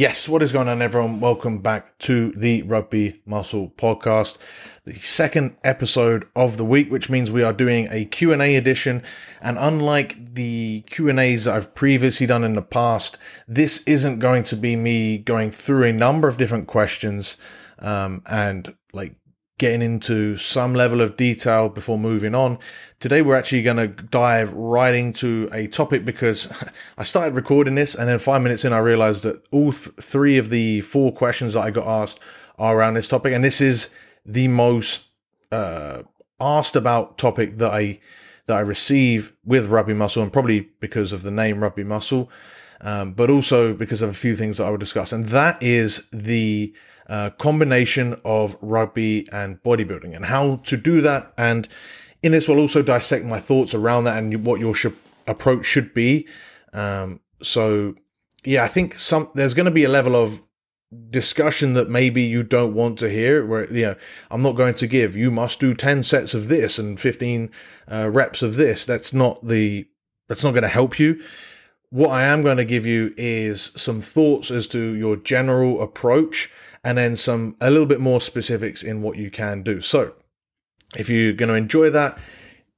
Yes, what is going on, everyone? Welcome back to the Rugby Muscle podcast, the second episode of the week, which means we are doing a Q&A edition. And unlike the Q&As that I've previously done in the past, this isn't going to be me going through a number of different questions and like getting into some level of detail before moving on. Today, we're actually going to dive right into a topic because I started recording this and then 5 minutes in, I realized that all three of the four questions that I got asked are around this topic. And this is the most asked about topic that I receive with Rugby Muscle, and probably because of the name Rugby Muscle, but also because of a few things that I will discuss. And that is the combination of rugby and bodybuilding and how to do that. And in this, we'll also dissect my thoughts around that and what your approach should be. I think there's going to be a level of discussion that maybe you don't want to hear, where, you know, I'm not going to give, you must do 10 sets of this and 15 reps of this. That's not going to help you. What I am going to give you is some thoughts as to your general approach, and then a little bit more specifics in what you can do. So if you're going to enjoy that,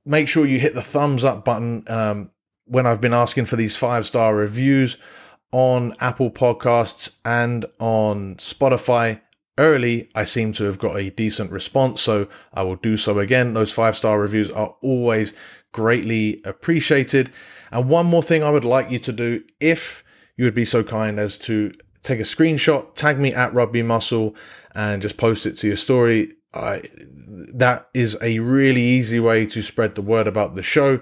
make sure you hit the thumbs up button. When I've been asking for these 5-star reviews on Apple Podcasts and on Spotify early, I seem to have got a decent response, so I will do so again. Those 5-star reviews are always greatly appreciated. And one more thing I would like you to do, if you would be so kind as to take a screenshot, tag me at Rugby Muscle, and just post it to your story. That is a really easy way to spread the word about the show.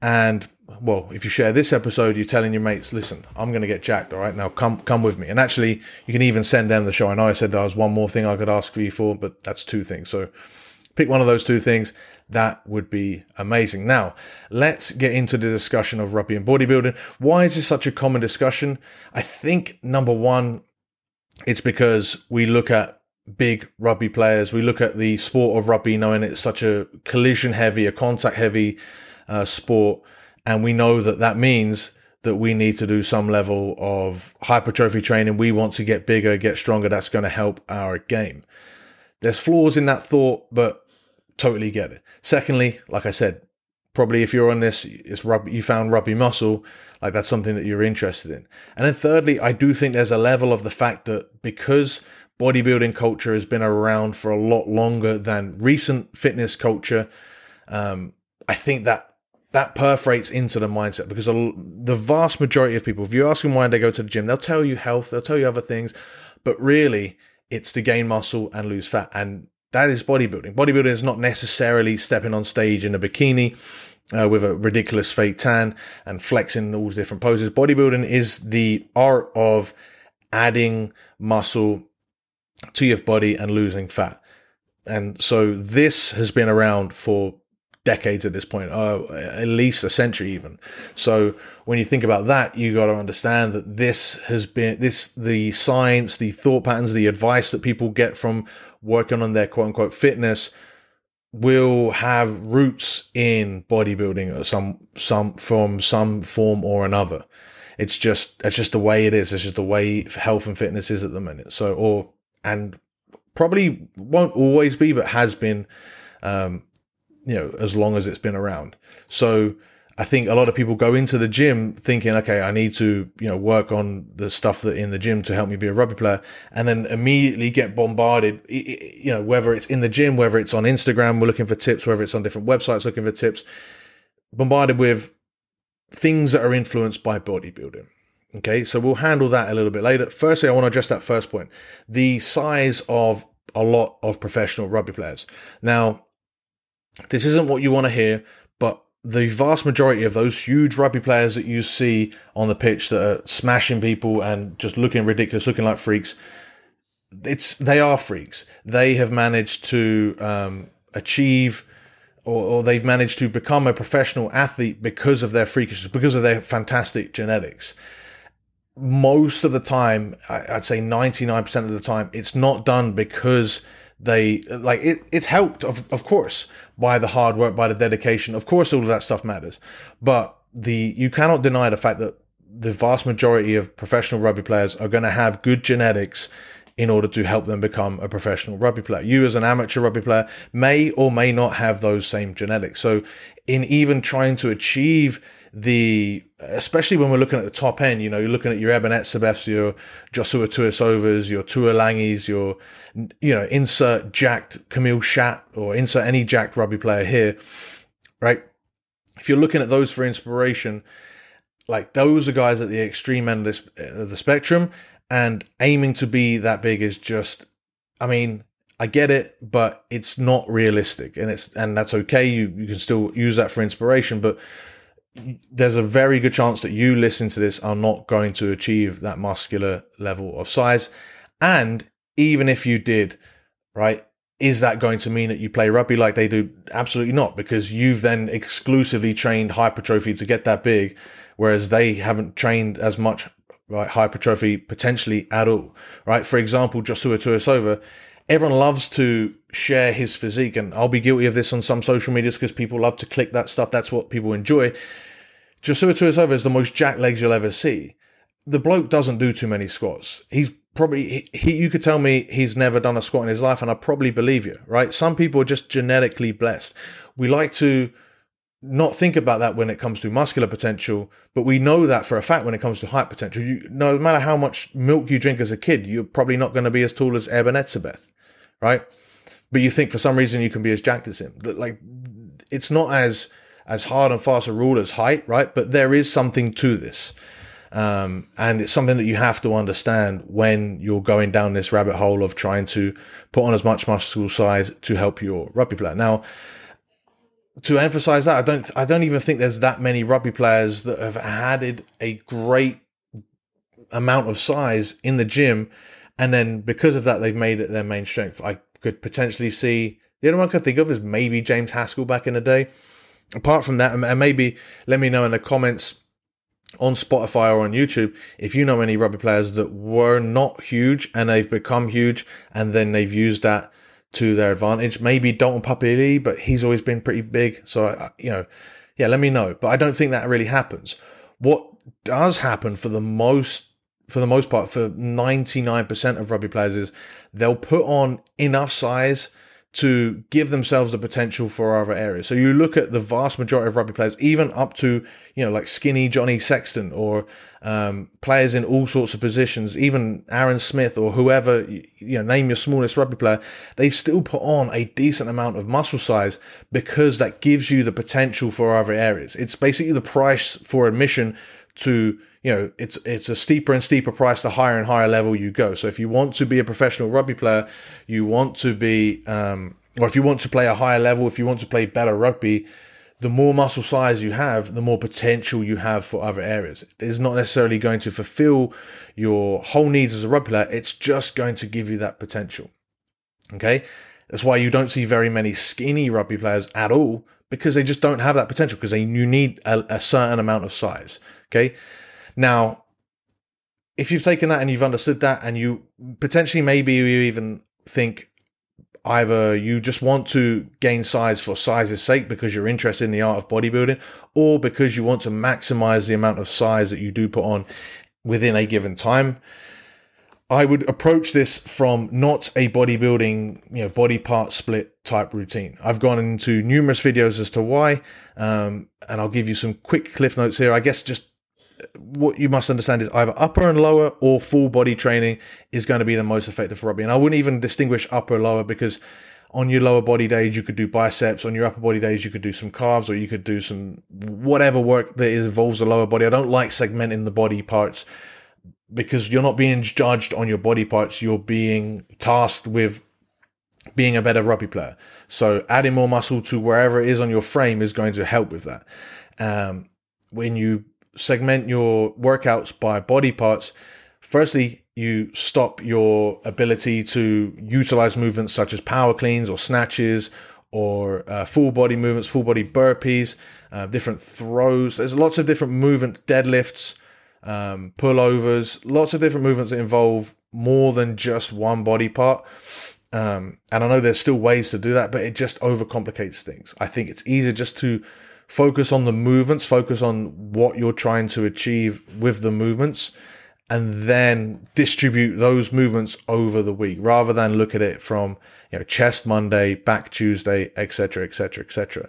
And, well, if you share this episode, you're telling your mates, listen, I'm going to get jacked, all right? Now come with me. And actually, you can even send them the show. I know I said there was one more thing I could ask you for, but that's two things. So pick one of those two things. That would be amazing. Now, let's get into the discussion of rugby and bodybuilding. Why is this such a common discussion? I think, number one, it's because we look at big rugby players. We look at the sport of rugby, knowing it's such a collision-heavy, a contact-heavy sport, and we know that that means that we need to do some level of hypertrophy training. We want to get bigger, get stronger. That's going to help our game. There's flaws in that thought, but totally get it. Secondly, like I said, probably if you're on this, it's rugby, you found Rugby Muscle, like that's something that you're interested in. And then thirdly, I do think there's a level of the fact that because bodybuilding culture has been around for a lot longer than recent fitness culture, I think that perforates into the mindset, because the vast majority of people, if you ask them why they go to the gym, they'll tell you health, they'll tell you other things, but really it's to gain muscle and lose fat. And that is bodybuilding. Bodybuilding is not necessarily stepping on stage in a bikini with a ridiculous fake tan and flexing all different poses. Bodybuilding is the art of adding muscle to your body and losing fat. And so this has been around for decades at this point, at least a century even. So when you think about that, you got to understand that the science, the thought patterns, the advice that people get from working on their quote unquote fitness will have roots in bodybuilding or some form or another. It's just the way it is. It's just the way health and fitness is at the minute. So, and probably won't always be, but has been, as long as it's been around. So I think a lot of people go into the gym thinking, okay, I need to, work on the stuff that in the gym to help me be a rugby player, and then immediately get bombarded, whether it's in the gym, whether it's on Instagram, we're looking for tips, whether it's on different websites, looking for tips, bombarded with things that are influenced by bodybuilding. Okay. So we'll handle that a little bit later. Firstly, I want to address that first point, the size of a lot of professional rugby players. Now, this isn't what you want to hear, but the vast majority of those huge rugby players that you see on the pitch that are smashing people and just looking ridiculous, looking like freaks, they are freaks. They have managed to achieve or they've managed to become a professional athlete because of their freakishness, because of their fantastic genetics. Most of the time, I'd say 99% of the time, it's not done because it's helped of course by the hard work, by the dedication. Of course all of that stuff matters, but you cannot deny the fact that the vast majority of professional rugby players are going to have good genetics in order to help them become a professional rugby player. You as an amateur rugby player may or may not have those same genetics. So in even trying to achieve the, especially when we're looking at the top end, you know, you're looking at your Eben Etzebeths, your Josua Tuisovas, your Tua Langis, your, you know, insert jacked Camille Shat or insert any jacked rugby player here, right? If you're looking at those for inspiration, like those are guys at the extreme end of the spectrum, and aiming to be that big is just, I mean, I get it, but it's not realistic, and it's, and that's okay. You can still use that for inspiration, but there's a very good chance that you listening to this are not going to achieve that muscular level of size. And even if you did, right, is that going to mean that you play rugby like they do? Absolutely not, because you've then exclusively trained hypertrophy to get that big, whereas they haven't trained as much, right, hypertrophy potentially at all, right? For example, Josua Tuisova, everyone loves to share his physique, and I'll be guilty of this on some social medias because people love to click that stuff. That's what people enjoy. Josua Tuisova is the most jacked legs you'll ever see. The bloke doesn't do too many squats. He's probably, you could tell me he's never done a squat in his life, and I probably believe you, right? Some people are just genetically blessed. We like to not think about that when it comes to muscular potential, but we know that for a fact when it comes to height potential. You, no matter how much milk you drink as a kid, you're probably not going to be as tall as Eben Etzebeth, right? But you think for some reason you can be as jacked as him. Like, it's not as hard and fast a rule as height, right? But there is something to this. And it's something that you have to understand when you're going down this rabbit hole of trying to put on as much muscle size to help your rugby player. Now, to emphasize that, I don't even think there's that many rugby players that have added a great amount of size in the gym, and then because of that, they've made it their main strength. I could potentially see, the only one I could think of is maybe James Haskell back in the day. Apart from that, and maybe let me know in the comments on Spotify or on YouTube if you know any rugby players that were not huge and they've become huge and then they've used that to their advantage. Maybe Dalton Papioli, but he's always been pretty big, so you know, yeah, let me know. But I don't think that really happens. What does happen for the most part for 99% of rugby players is they'll put on enough size to give themselves the potential for other areas. So you look at the vast majority of rugby players, even up to, you know, like skinny Johnny Sexton or players in all sorts of positions, even Aaron Smith or whoever, you know, name your smallest rugby player, they still put on a decent amount of muscle size because that gives you the potential for other areas. It's basically the price for admission to, you know, it's a steeper and steeper price the higher and higher level you go. So if you want to be a professional rugby player, you want to be, or if you want to play a higher level, if you want to play better rugby, the more muscle size you have, the more potential you have for other areas. It's not necessarily going to fulfill your whole needs as a rugby player. It's just going to give you that potential. Okay. That's why you don't see very many skinny rugby players at all, because they just don't have that potential, because you need a certain amount of size. Okay. Now, if you've taken that and you've understood that, and you potentially, maybe you even think either you just want to gain size for size's sake because you're interested in the art of bodybuilding, or because you want to maximize the amount of size that you do put on within a given time, I would approach this from not a bodybuilding, you know, body part split type routine. I've gone into numerous videos as to why, and I'll give you some quick cliff notes here. I guess just what you must understand is either upper and lower or full body training is going to be the most effective for rugby. And I wouldn't even distinguish upper or lower, because on your lower body days, you could do biceps. On your upper body days, you could do some calves, or you could do some whatever work that involves the lower body. I don't like segmenting the body parts, because you're not being judged on your body parts. You're being tasked with being a better rugby player. So adding more muscle to wherever it is on your frame is going to help with that. When you segment your workouts by body parts, firstly, you stop your ability to utilize movements such as power cleans or snatches, or full body movements, full body burpees, different throws. There's lots of different movements, deadlifts, pullovers, lots of different movements that involve more than just one body part. And I know there's still ways to do that, but it just overcomplicates things. I think it's easier just to Focus on the movements, focus on what you're trying to achieve with the movements, and then distribute those movements over the week rather than look at it from, you know, chest Monday, back Tuesday, etc., etc., etc.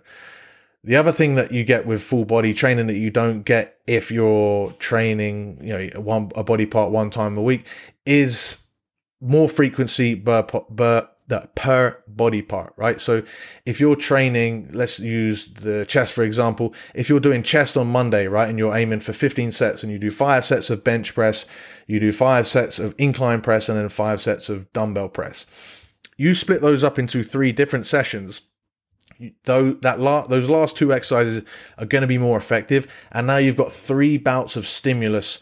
The other thing that you get with full body training that you don't get if you're training, you know, a body part one time a week is more frequency per body part, right? So if you're training, let's use the chest, for example. If you're doing chest on Monday, right, and you're aiming for 15 sets and you do 5 sets of bench press, you do 5 sets of incline press, and then 5 sets of dumbbell press. You split those up into 3 different sessions. Those last 2 exercises are going to be more effective. And now you've got 3 bouts of stimulus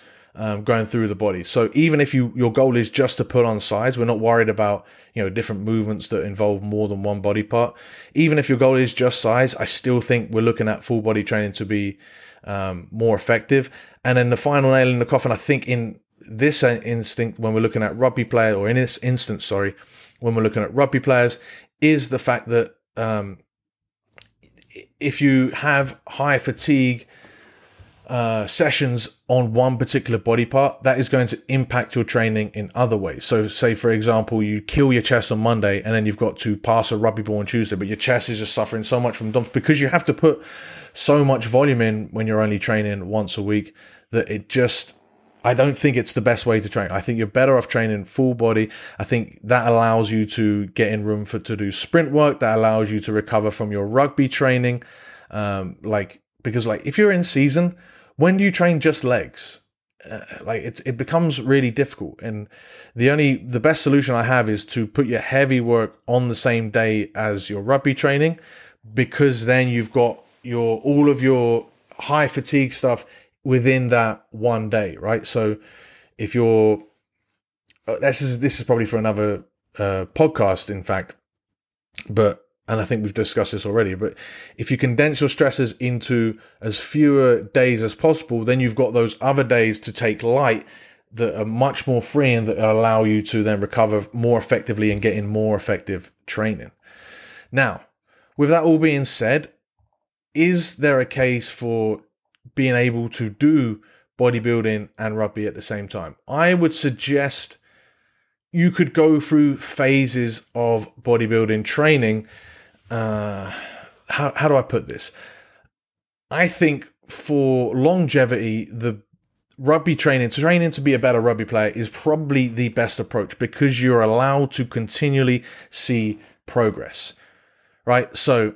going through the body. So even if your goal is just to put on size, we're not worried about, you know, different movements that involve more than one body part. Even if your goal is just size, I still think we're looking at full body training to be more effective. And then the final nail in the coffin, I think in this instinct, when we're looking at rugby players, or in this instance, sorry, when we're looking at rugby players, is the fact that if you have high fatigue sessions on one particular body part, that is going to impact your training in other ways. So say, for example, you kill your chest on Monday and then you've got to pass a rugby ball on Tuesday, but your chest is just suffering so much from dumps because you have to put so much volume in when you're only training once a week that it just, I don't think it's the best way to train. I think you're better off training full body. I think that allows you to get in room to do sprint work. That allows you to recover from your rugby training. Because if you're in season, when do you train just legs? It becomes really difficult. And the best solution I have is to put your heavy work on the same day as your rugby training, because then you've got all of your high fatigue stuff within that one day, right? So if you're, this is probably for another podcast, in fact, and I think we've discussed this already, but if you condense your stresses into as fewer days as possible, then you've got those other days to take light that are much more free and that allow you to then recover more effectively and get in more effective training. Now, with that all being said, is there a case for being able to do bodybuilding and rugby at the same time? I would suggest you could go through phases of bodybuilding training. How do I put this? I think for longevity, the rugby training to be a better rugby player is probably the best approach, because you're allowed to continually see progress, right? So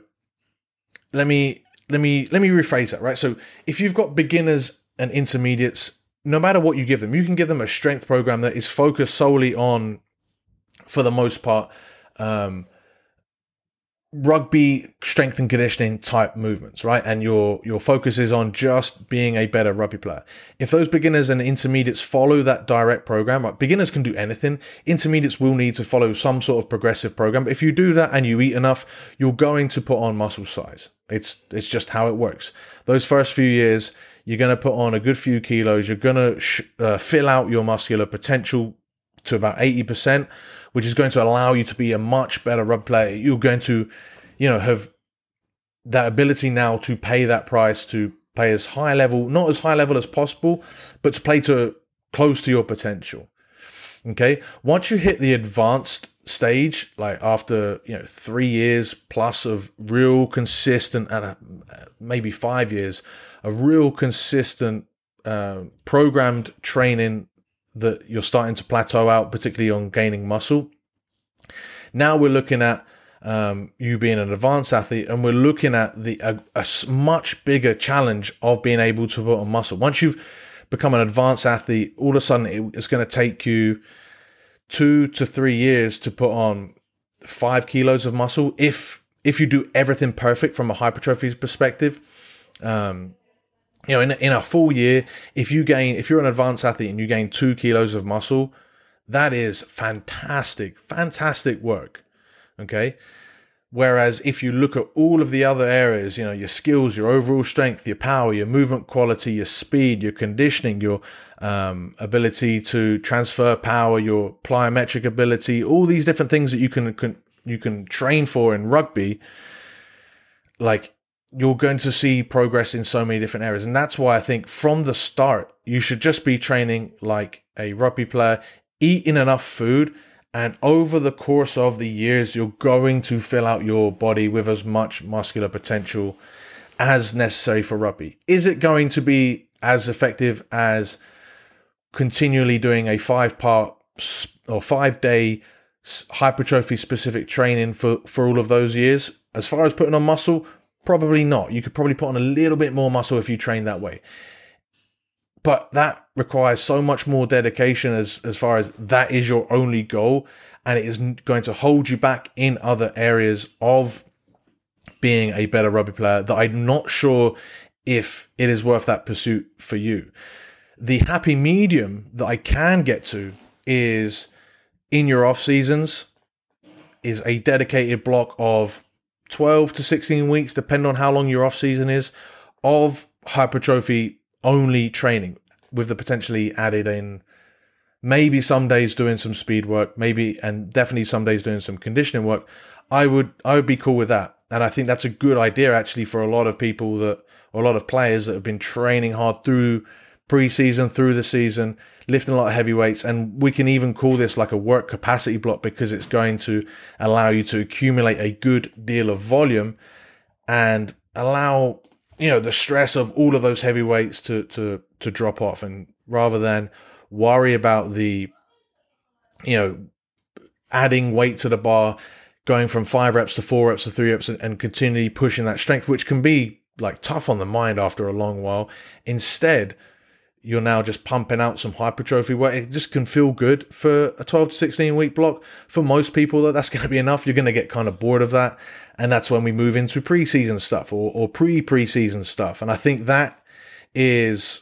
let me rephrase that, right? So if you've got beginners and intermediates, no matter what you give them, you can give them a strength program that is focused solely on, for the most part, rugby strength and conditioning type movements, right? And your focus is on just being a better rugby player. If those beginners and intermediates follow that direct program, right? Beginners can do anything. Intermediates will need to follow some sort of progressive program. But if you do that and you eat enough, you're going to put on muscle size. It's just how it works. Those first few years, you're going to put on a good few kilos. You're going to fill out your muscular potential to about 80%, which is going to allow you to be a much better rugby player. You're going to, have that ability now to pay that price, to play as high level, not as high level as possible, but to play to close to your potential. Okay. Once you hit the advanced stage, like after 3 years plus of real consistent, and maybe 5 years of real consistent programmed training, that you're starting to plateau out, particularly on gaining muscle. Now we're looking at you being an advanced athlete, and we're looking at a much bigger challenge of being able to put on muscle. Once you've become an advanced athlete, all of a sudden it's going to take you 2 to 3 years to put on 5 kilos of muscle if you do everything perfect from a hypertrophy perspective. In a full year, if you're an advanced athlete and you gain 2 kilos of muscle, that is fantastic, fantastic work. Okay. Whereas if you look at all of the other areas, your skills, your overall strength, your power, your movement quality, your speed, your conditioning, your ability to transfer power, your plyometric ability, all these different things that you can train for in rugby, you're going to see progress in so many different areas. And that's why I think from the start, you should just be training like a rugby player, eating enough food, and over the course of the years, you're going to fill out your body with as much muscular potential as necessary for rugby. Is it going to be as effective as continually doing a 5-part or 5-day hypertrophy specific training for all of those years? As far as putting on muscle, probably not. You could probably put on a little bit more muscle if you train that way. But that requires so much more dedication as far as that is your only goal, and it is going to hold you back in other areas of being a better rugby player that I'm not sure if it is worth that pursuit for you. The happy medium that I can get to is in your off seasons is a dedicated block of 12 to 16 weeks, depending on how long your off season is, of hypertrophy only training, with the potentially added in maybe some days doing some speed work, maybe, and definitely some days doing some conditioning work. I would be cool with that. And I think that's a good idea actually for a lot of people that, or a lot of players that have been training hard through pre-season, through the season, lifting a lot of heavy weights. And we can even call this like a work capacity block, because it's going to allow you to accumulate a good deal of volume and allow, you know, the stress of all of those heavy weights to drop off. And rather than worry about the, you know, adding weight to the bar, going from 5 reps to 4 reps to 3 reps and continually pushing that strength, which can be like tough on the mind after a long while. Instead, you're now just pumping out some hypertrophy work. It just can feel good for a 12 to 16 week block. For most people, that's going to be enough. You're going to get kind of bored of that. And that's when we move into preseason stuff or pre-preseason stuff. And I think that is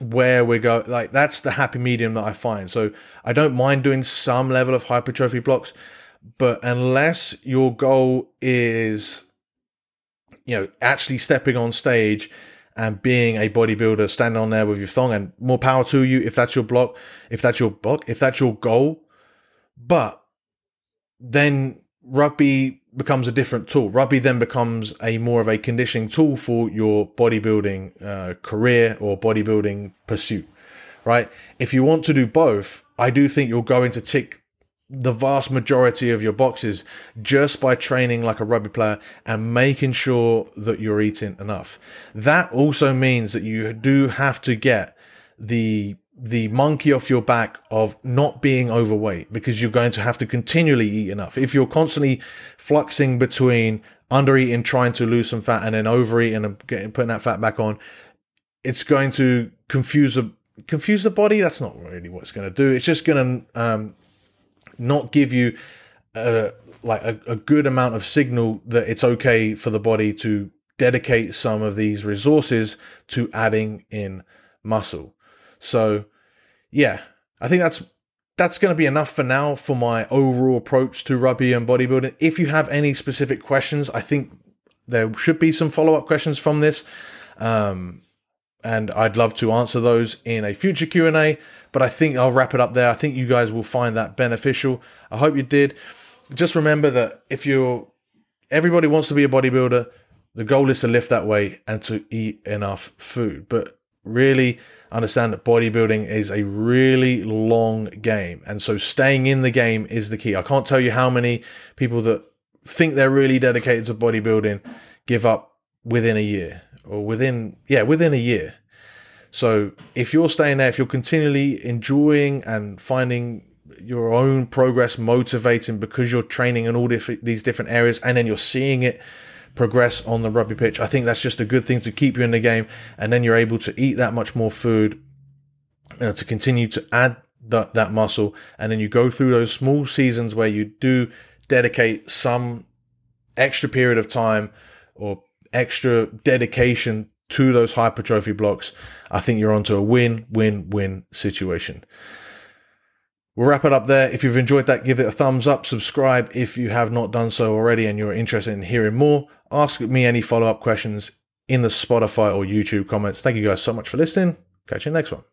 where we go. Like, that's the happy medium that I find. So I don't mind doing some level of hypertrophy blocks, but unless your goal is, you know, actually stepping on stage and being a bodybuilder, standing on there with your thong, and more power to you if that's your block, if that's your goal. But then rugby becomes a different tool. Rugby then becomes a more of a conditioning tool for your bodybuilding career or bodybuilding pursuit, right? If you want to do both, I do think you're going to tick the vast majority of your boxes just by training like a rugby player and making sure that you're eating enough. That also means that you do have to get the monkey off your back of not being overweight, because you're going to have to continually eat enough. If you're constantly fluxing between undereating, trying to lose some fat, and then overeating and putting that fat back on, it's going to confuse the body. That's not really what it's going to do. It's just going to not give you a good amount of signal that it's okay for the body to dedicate some of these resources to adding in muscle. So yeah, I think that's going to be enough for now for my overall approach to rugby and bodybuilding. If you have any specific questions, I think there should be some follow-up questions from this. And I'd love to answer those in a future Q&A, but I think I'll wrap it up there. I think you guys will find that beneficial. I hope you did. Just remember that everybody wants to be a bodybuilder. The goal is to lift that weight and to eat enough food, but really understand that bodybuilding is a really long game. And so staying in the game is the key. I can't tell you how many people that think they're really dedicated to bodybuilding give up within a year. Within a year. So if you're staying there, if you're continually enjoying and finding your own progress motivating because you're training in all these different areas, and then you're seeing it progress on the rugby pitch, I think that's just a good thing to keep you in the game. And then you're able to eat that much more food, to continue to add that muscle. And then you go through those small seasons where you do dedicate some extra period of time or extra dedication to those hypertrophy blocks. I think you're onto a win-win-win situation. We'll wrap it up there. If you've enjoyed that, give it a thumbs up, subscribe if you have not done so already and you're interested in hearing more. Ask me any follow-up questions in the Spotify or YouTube comments. Thank you guys so much for listening. Catch you next one.